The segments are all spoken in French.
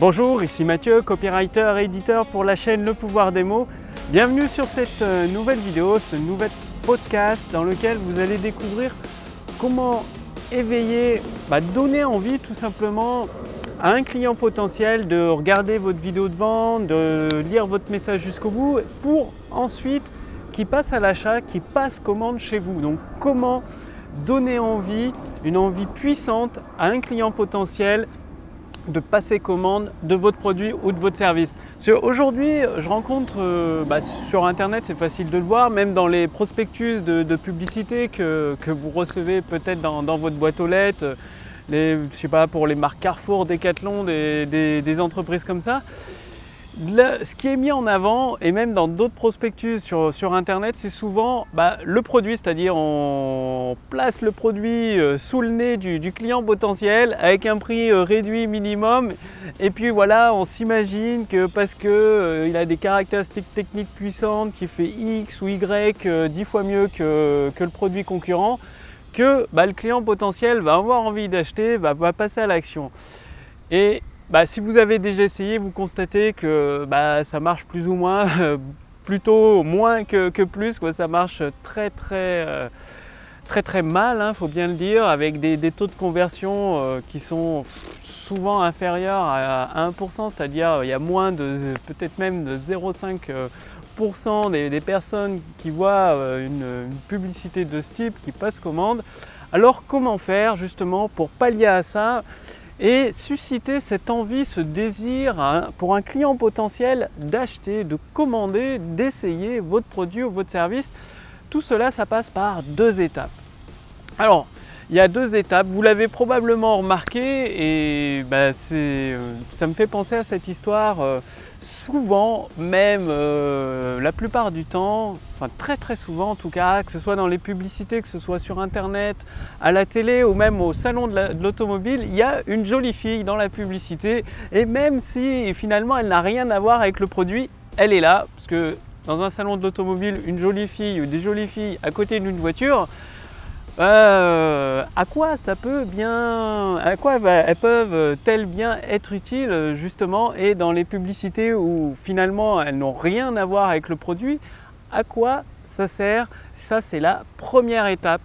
Bonjour, ici Mathieu, copywriter et éditeur pour la chaîne Le Pouvoir des Mots. Bienvenue sur cette nouvelle vidéo, ce nouvel podcast dans lequel vous allez découvrir comment éveiller, donner envie tout simplement à un client potentiel de regarder votre vidéo de vente, de lire votre message jusqu'au bout pour ensuite qu'il passe à l'achat, qu'il passe commande chez vous. Donc comment donner envie, une envie puissante à un client potentiel de passer commande de votre produit ou de votre service. Aujourd'hui, je rencontre sur internet, c'est facile de le voir, même dans les prospectus de publicité que vous recevez peut-être dans votre boîte aux lettres, pour les marques Carrefour, Decathlon, des entreprises comme ça. Ce qui est mis en avant, et même dans d'autres prospectus sur internet, c'est souvent le produit, c'est-à-dire on place le produit sous le nez du client potentiel avec un prix réduit minimum, et puis voilà, on s'imagine que parce qu'il a des caractéristiques techniques puissantes, qui fait X ou Y 10 fois mieux que le produit concurrent, que le client potentiel va avoir envie d'acheter, va passer à l'action. Et si vous avez déjà essayé, vous constatez que ça marche plus ou moins, plutôt moins que plus. Quoi. Ça marche très mal, il faut bien le dire, avec des taux de conversion qui sont souvent inférieurs à 1%, c'est-à-dire il y a moins de, peut-être même de 0,5% des personnes qui voient une publicité de ce type qui passe commande. Alors comment faire justement pour pallier à ça et susciter cette envie, ce désir pour un client potentiel d'acheter, de commander, d'essayer votre produit ou votre service? Tout cela, ça passe par deux étapes. Alors, il y a deux étapes, vous l'avez probablement remarqué, et ça me fait penser à cette histoire. Souvent, même la plupart du temps, enfin très souvent en tout cas, que ce soit dans les publicités, que ce soit sur internet, à la télé ou même au salon de l'automobile, il y a une jolie fille dans la publicité, et même si finalement elle n'a rien à voir avec le produit, elle est là, parce que dans un salon de l'automobile, une jolie fille ou des jolies filles à côté d'une voiture, elles peuvent-elles bien être utiles justement? Et dans les publicités où finalement elles n'ont rien à voir avec le produit, à quoi ça sert? Ça, c'est la première étape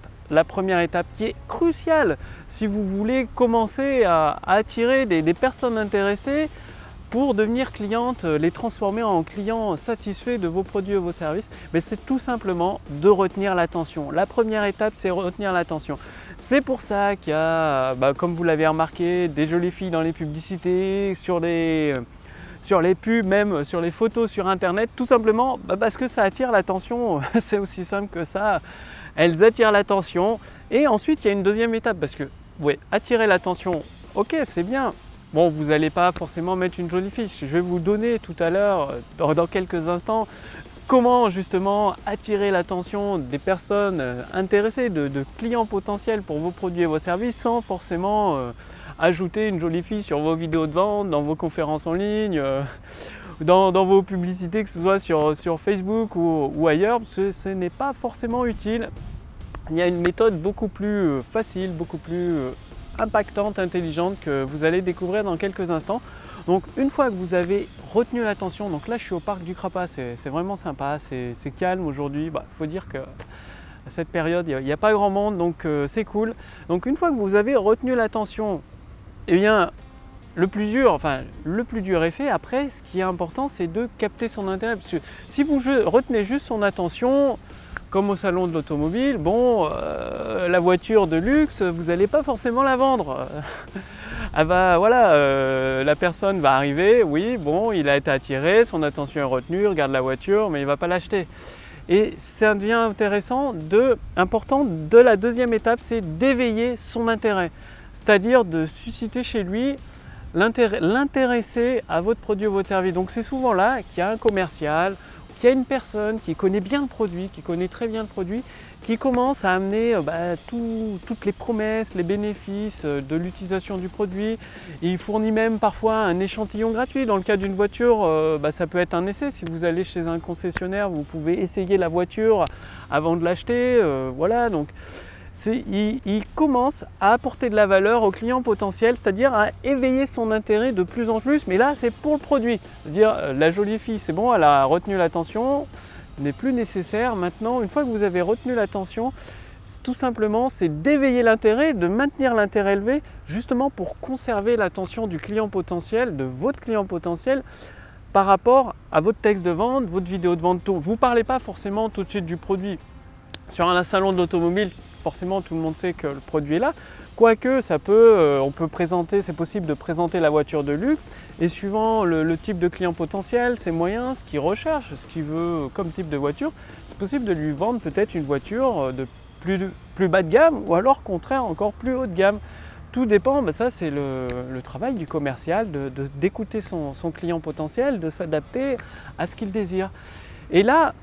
qui est cruciale si vous voulez commencer à attirer des personnes intéressées pour devenir clientes, les transformer en clients satisfaits de vos produits et vos services. Mais c'est tout simplement de retenir l'attention. La première étape, c'est retenir l'attention. C'est pour ça qu'il y a, comme vous l'avez remarqué, des jolies filles dans les publicités, sur les pubs, même sur les photos sur internet, tout simplement parce que ça attire l'attention. C'est aussi simple que ça. Elles attirent l'attention. Et ensuite, il y a une deuxième étape parce que, attirer l'attention, ok, c'est bien. Bon, vous n'allez pas forcément mettre une jolie fiche. Je vais vous donner tout à l'heure, dans quelques instants, comment justement attirer l'attention des personnes intéressées, de clients potentiels pour vos produits et vos services, sans forcément ajouter une jolie fiche sur vos vidéos de vente, dans vos conférences en ligne, dans vos publicités, que ce soit sur Facebook ou ailleurs, parce que ce n'est pas forcément utile. Il y a une méthode beaucoup plus facile, beaucoup plus impactante, intelligente que vous allez découvrir dans quelques instants. Donc une fois que vous avez retenu l'attention, donc là je suis au parc du Crappa, c'est vraiment sympa, c'est calme aujourd'hui, faut dire que à cette période il n'y a pas grand monde, donc c'est cool. Donc une fois que vous avez retenu l'attention, eh bien le plus dur est fait. Après, ce qui est important, c'est de capter son intérêt, parce que si vous retenez juste son attention, comme au salon de l'automobile, la voiture de luxe, vous n'allez pas forcément la vendre. La personne va arriver, il a été attiré, son attention est retenue, il regarde la voiture, mais il ne va pas l'acheter. Et ça devient important de la deuxième étape, c'est d'éveiller son intérêt, c'est-à-dire de susciter chez lui l'intéresser à votre produit ou votre service. Donc c'est souvent là qu'il y a un commercial, il y a une personne qui connaît bien le produit, qui connaît très bien le produit, qui commence à amener toutes les promesses, les bénéfices de l'utilisation du produit. Il fournit même parfois un échantillon gratuit. Dans le cas d'une voiture, ça peut être un essai. Si vous allez chez un concessionnaire, vous pouvez essayer la voiture avant de l'acheter. il commence à apporter de la valeur au client potentiel, c'est-à-dire à éveiller son intérêt de plus en plus, mais là c'est pour le produit. C'est-à-dire la jolie fille, c'est bon, elle a retenu l'attention, n'est plus nécessaire. Maintenant, une fois que vous avez retenu l'attention, tout simplement, c'est d'éveiller l'intérêt, de maintenir l'intérêt élevé, justement pour conserver l'attention du client potentiel, de votre client potentiel, par rapport à votre texte de vente, votre vidéo de vente. Vous ne parlez pas forcément tout de suite du produit. Sur un salon de l'automobile, forcément, tout le monde sait que le produit est là. Quoique, c'est possible de présenter la voiture de luxe et suivant le type de client potentiel, ses moyens, ce qu'il recherche, ce qu'il veut comme type de voiture, c'est possible de lui vendre peut-être une voiture de plus bas de gamme ou alors au contraire encore plus haut de gamme. Tout dépend, ça c'est le travail du commercial, d'écouter son client potentiel, de s'adapter à ce qu'il désire. Et là,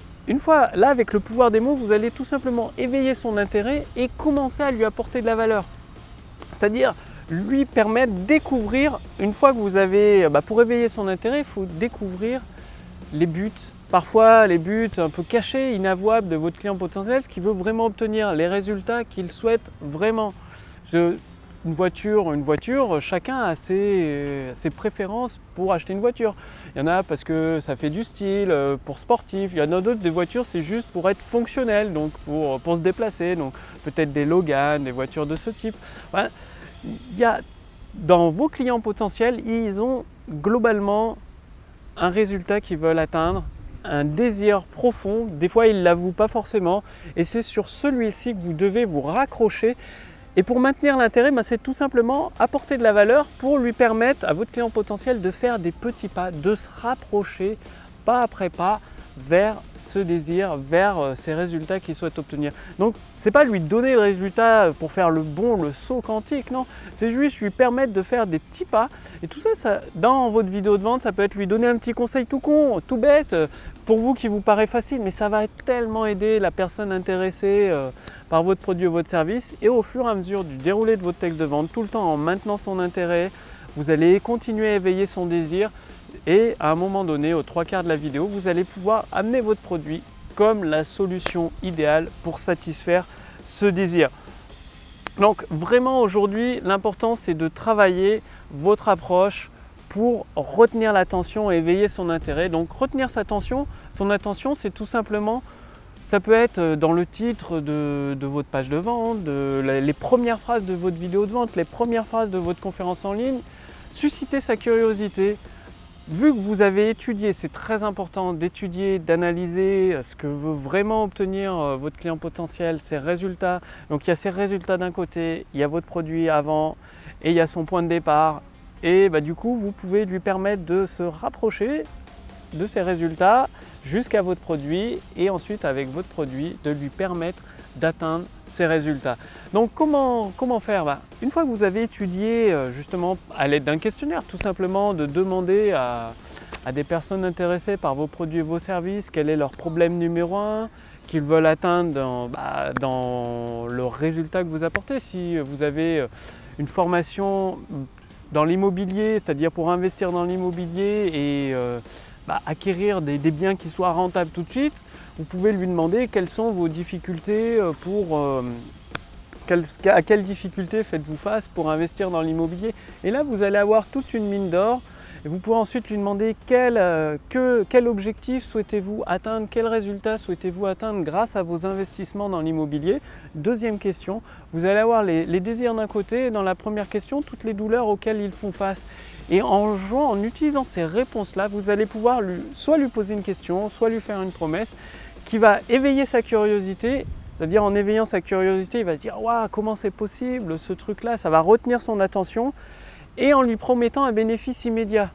avec le pouvoir des mots, vous allez tout simplement éveiller son intérêt et commencer à lui apporter de la valeur. C'est-à-dire lui permettre de découvrir, une fois que vous avez, pour éveiller son intérêt, il faut découvrir les buts. Parfois les buts un peu cachés, inavouables de votre client potentiel, ce qu'il veut vraiment obtenir, les résultats qu'il souhaite vraiment. Une voiture, chacun a ses préférences pour acheter une voiture. Il y en a parce que ça fait du style, pour sportif. Il y en a d'autres, des voitures, c'est juste pour être fonctionnel, donc pour se déplacer. Donc peut-être des Logan, des voitures de ce type. Voilà. Dans vos clients potentiels, ils ont globalement un résultat qu'ils veulent atteindre, un désir profond. Des fois, ils ne l'avouent pas forcément. Et c'est sur celui-ci que vous devez vous raccrocher. Et pour maintenir l'intérêt, c'est tout simplement apporter de la valeur pour lui permettre à votre client potentiel de faire des petits pas, de se rapprocher pas après pas vers ce désir, vers ces résultats qu'il souhaite obtenir. Donc, ce n'est pas lui donner le résultat pour faire le saut quantique, non. C'est juste lui permettre de faire des petits pas. Et tout ça, dans votre vidéo de vente, ça peut être lui donner un petit conseil tout con, tout bête, pour vous qui vous paraît facile, mais ça va tellement aider la personne intéressée par votre produit ou votre service. Et au fur et à mesure du déroulé de votre texte de vente, tout le temps en maintenant son intérêt, vous allez continuer à éveiller son désir. Et à un moment donné, aux 3/4 de la vidéo, vous allez pouvoir amener votre produit comme la solution idéale pour satisfaire ce désir. Donc vraiment aujourd'hui, l'important c'est de travailler votre approche pour retenir l'attention et éveiller son intérêt. Donc retenir son attention, c'est tout simplement, ça peut être dans le titre de votre page de vente, les premières phrases de votre vidéo de vente, les premières phrases de votre conférence en ligne, susciter sa curiosité. Vu que vous avez étudié, c'est très important d'étudier, d'analyser ce que veut vraiment obtenir votre client potentiel, ses résultats. Donc il y a ses résultats d'un côté, il y a votre produit avant et il y a son point de départ. Et du coup, vous pouvez lui permettre de se rapprocher de ses résultats jusqu'à votre produit et ensuite avec votre produit de lui permettre d'atteindre ces résultats. Donc comment faire ? Une fois que vous avez étudié justement à l'aide d'un questionnaire, tout simplement de demander à des personnes intéressées par vos produits et vos services quel est leur problème numéro 1 qu'ils veulent atteindre dans le résultat que vous apportez. Si vous avez une formation dans l'immobilier, c'est-à-dire pour investir dans l'immobilier et acquérir des biens qui soient rentables tout de suite, vous pouvez lui demander quelles sont vos difficultés à quelles difficultés faites-vous face pour investir dans l'immobilier. Et là, vous allez avoir toute une mine d'or. Et vous pouvez ensuite lui demander quel objectif souhaitez-vous atteindre, quel résultat souhaitez-vous atteindre grâce à vos investissements dans l'immobilier. Deuxième question, vous allez avoir les désirs d'un côté et dans la première question, toutes les douleurs auxquelles ils font face. Et en utilisant ces réponses-là, vous allez pouvoir soit lui poser une question, soit lui faire une promesse qui va éveiller sa curiosité. C'est-à-dire en éveillant sa curiosité, il va se dire « Waouh, comment c'est possible ce truc-là » Ça va retenir son attention. Et en lui promettant un bénéfice immédiat.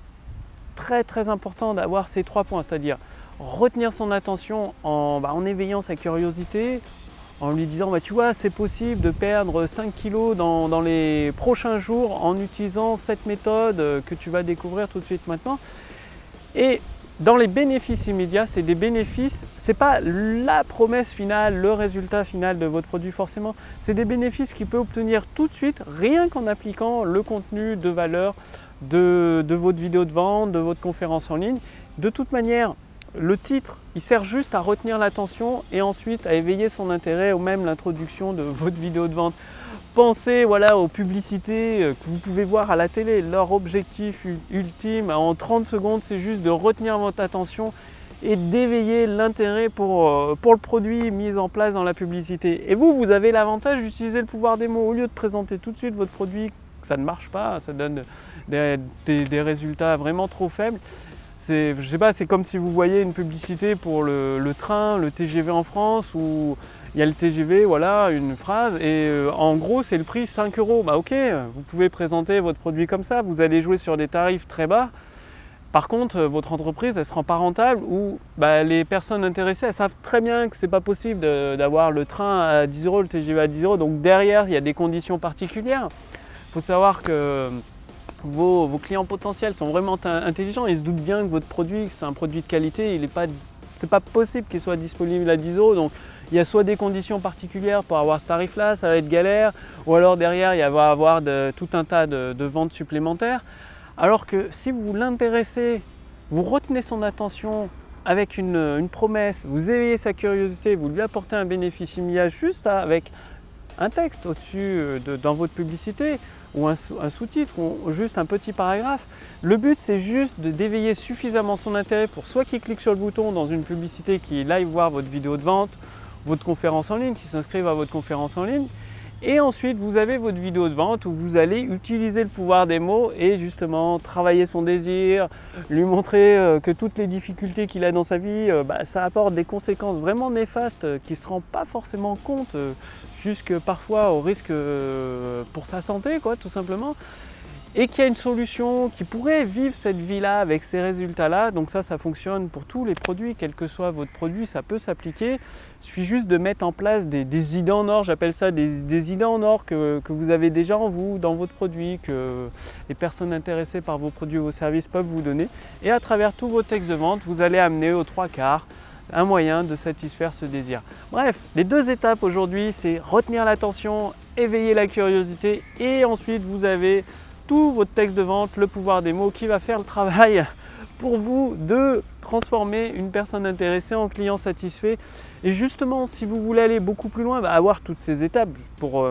Très très important d'avoir ces 3 points, c'est-à-dire retenir son attention en éveillant sa curiosité, en lui disant tu vois c'est possible de perdre 5 kilos dans les prochains jours en utilisant cette méthode que tu vas découvrir tout de suite maintenant. Et dans les bénéfices immédiats, c'est des bénéfices, c'est pas la promesse finale, le résultat final de votre produit forcément, c'est des bénéfices qu'il peut obtenir tout de suite rien qu'en appliquant le contenu de valeur de votre vidéo de vente, de votre conférence en ligne. De toute manière, Le titre, il sert juste à retenir l'attention et ensuite à éveiller son intérêt ou même l'introduction de votre vidéo de vente. Pensez voilà, aux publicités que vous pouvez voir à la télé. Leur objectif ultime, en 30 secondes, c'est juste de retenir votre attention et d'éveiller l'intérêt pour le produit mis en place dans la publicité. Et vous, vous avez l'avantage d'utiliser le pouvoir des mots. Au lieu de présenter tout de suite votre produit, ça ne marche pas, ça donne des résultats vraiment trop faibles. C'est, je sais pas, c'est comme si vous voyez une publicité pour le train, le TGV en France, où il y a le TGV, voilà, une phrase, et en gros, c'est le prix 5 €. Bah ok, vous pouvez présenter votre produit comme ça, vous allez jouer sur des tarifs très bas. Par contre, votre entreprise, elle ne sera pas rentable ou bah, les personnes intéressées, elles savent très bien que ce n'est pas possible d'avoir le train à 10 €, le TGV à 10 €. Donc derrière, il y a des conditions particulières. Il faut savoir que vos clients potentiels sont vraiment intelligents. Ils se doutent bien que votre produit, c'est un produit de qualité. Ce n'est pas possible qu'il soit disponible à 10 €. Donc il y a soit des conditions particulières pour avoir ce tarif-là, ça va être galère. Ou alors derrière, il va y avoir tout un tas de ventes supplémentaires. Alors que si vous l'intéressez, vous retenez son attention avec une promesse, vous éveillez sa curiosité, vous lui apportez un bénéfice immédiat juste avec un texte au-dessus dans votre publicité ou un sous-titre ou juste un petit paragraphe. Le but, c'est juste d'éveiller suffisamment son intérêt pour soit qu'il clique sur le bouton dans une publicité qui aille voir votre vidéo de vente, votre conférence en ligne, qui s'inscrive à votre conférence en ligne. Et ensuite, vous avez votre vidéo de vente où vous allez utiliser le pouvoir des mots et justement travailler son désir, lui montrer que toutes les difficultés qu'il a dans sa vie, ça apporte des conséquences vraiment néfastes qui ne se rendent pas forcément compte, jusque parfois au risque pour sa santé, quoi, tout simplement. Et qu'il y a une solution qui pourrait vivre cette vie-là avec ces résultats-là. Donc ça fonctionne pour tous les produits, quel que soit votre produit, ça peut s'appliquer. Il suffit juste de mettre en place des idées en or, j'appelle ça des idées en or que vous avez déjà en vous, dans votre produit, que les personnes intéressées par vos produits ou vos services peuvent vous donner. Et à travers tous vos textes de vente, vous allez amener aux 3 quarts un moyen de satisfaire ce désir. Bref, les 2 étapes aujourd'hui, c'est retenir l'attention, éveiller la curiosité et ensuite vous avez tout votre texte de vente, le pouvoir des mots qui va faire le travail pour vous de transformer une personne intéressée en client satisfait. Et justement, si vous voulez aller beaucoup plus loin, avoir toutes ces étapes pour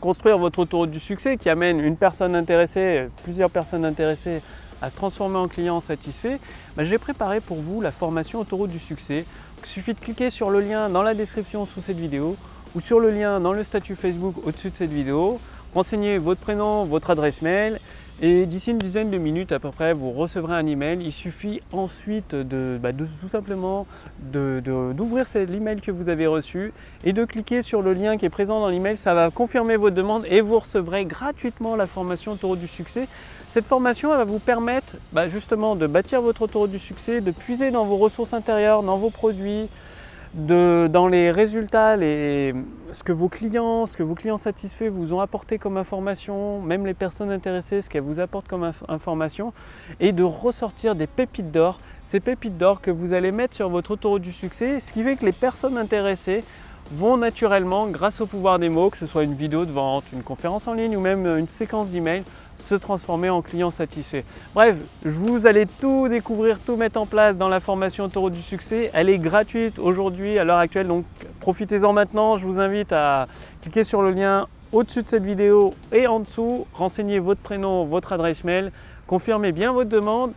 construire votre autoroute du succès qui amène une personne intéressée, plusieurs personnes intéressées à se transformer en client satisfait, j'ai préparé pour vous la formation autoroute du succès. Il suffit de cliquer sur le lien dans la description sous cette vidéo ou sur le lien dans le statut Facebook au-dessus de cette vidéo. Renseignez votre prénom, votre adresse mail et d'ici une dizaine de minutes à peu près, vous recevrez un email. Il suffit ensuite d'ouvrir l'email que vous avez reçu et de cliquer sur le lien qui est présent dans l'email. Ça va confirmer votre demande et vous recevrez gratuitement la formation Autoroute du Succès. Cette formation elle va vous permettre justement de bâtir votre Autoroute du Succès, de puiser dans vos ressources intérieures, dans vos produits, dans les résultats, ce que vos clients satisfaits vous ont apporté comme information, même les personnes intéressées, ce qu'elles vous apportent comme information, et de ressortir des pépites d'or, ces pépites d'or que vous allez mettre sur votre autoroute du succès, ce qui fait que les personnes intéressées vont naturellement, grâce au pouvoir des mots, que ce soit une vidéo de vente, une conférence en ligne ou même une séquence d'email, se transformer en client satisfait. Bref, vous allez tout découvrir, tout mettre en place dans la formation Autoroute du Succès. Elle est gratuite aujourd'hui, à l'heure actuelle, donc profitez-en maintenant. Je vous invite à cliquer sur le lien au-dessus de cette vidéo et en dessous. Renseignez votre prénom, votre adresse mail, confirmez bien votre demande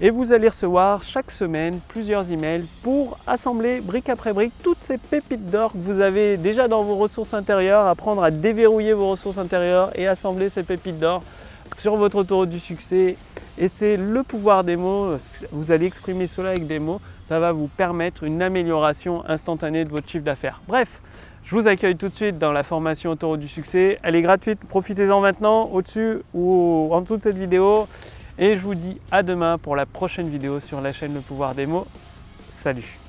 et vous allez recevoir chaque semaine plusieurs emails pour assembler brique après brique toutes ces pépites d'or que vous avez déjà dans vos ressources intérieures, apprendre à déverrouiller vos ressources intérieures et assembler ces pépites d'or sur votre autoroute du succès. Et c'est le pouvoir des mots, vous allez exprimer cela avec des mots, ça va vous permettre une amélioration instantanée de votre chiffre d'affaires. Bref, je vous accueille tout de suite dans la formation autoroute du succès, elle est gratuite, profitez-en maintenant au-dessus ou en dessous de cette vidéo et je vous dis à demain pour la prochaine vidéo sur la chaîne Le Pouvoir des Mots. Salut!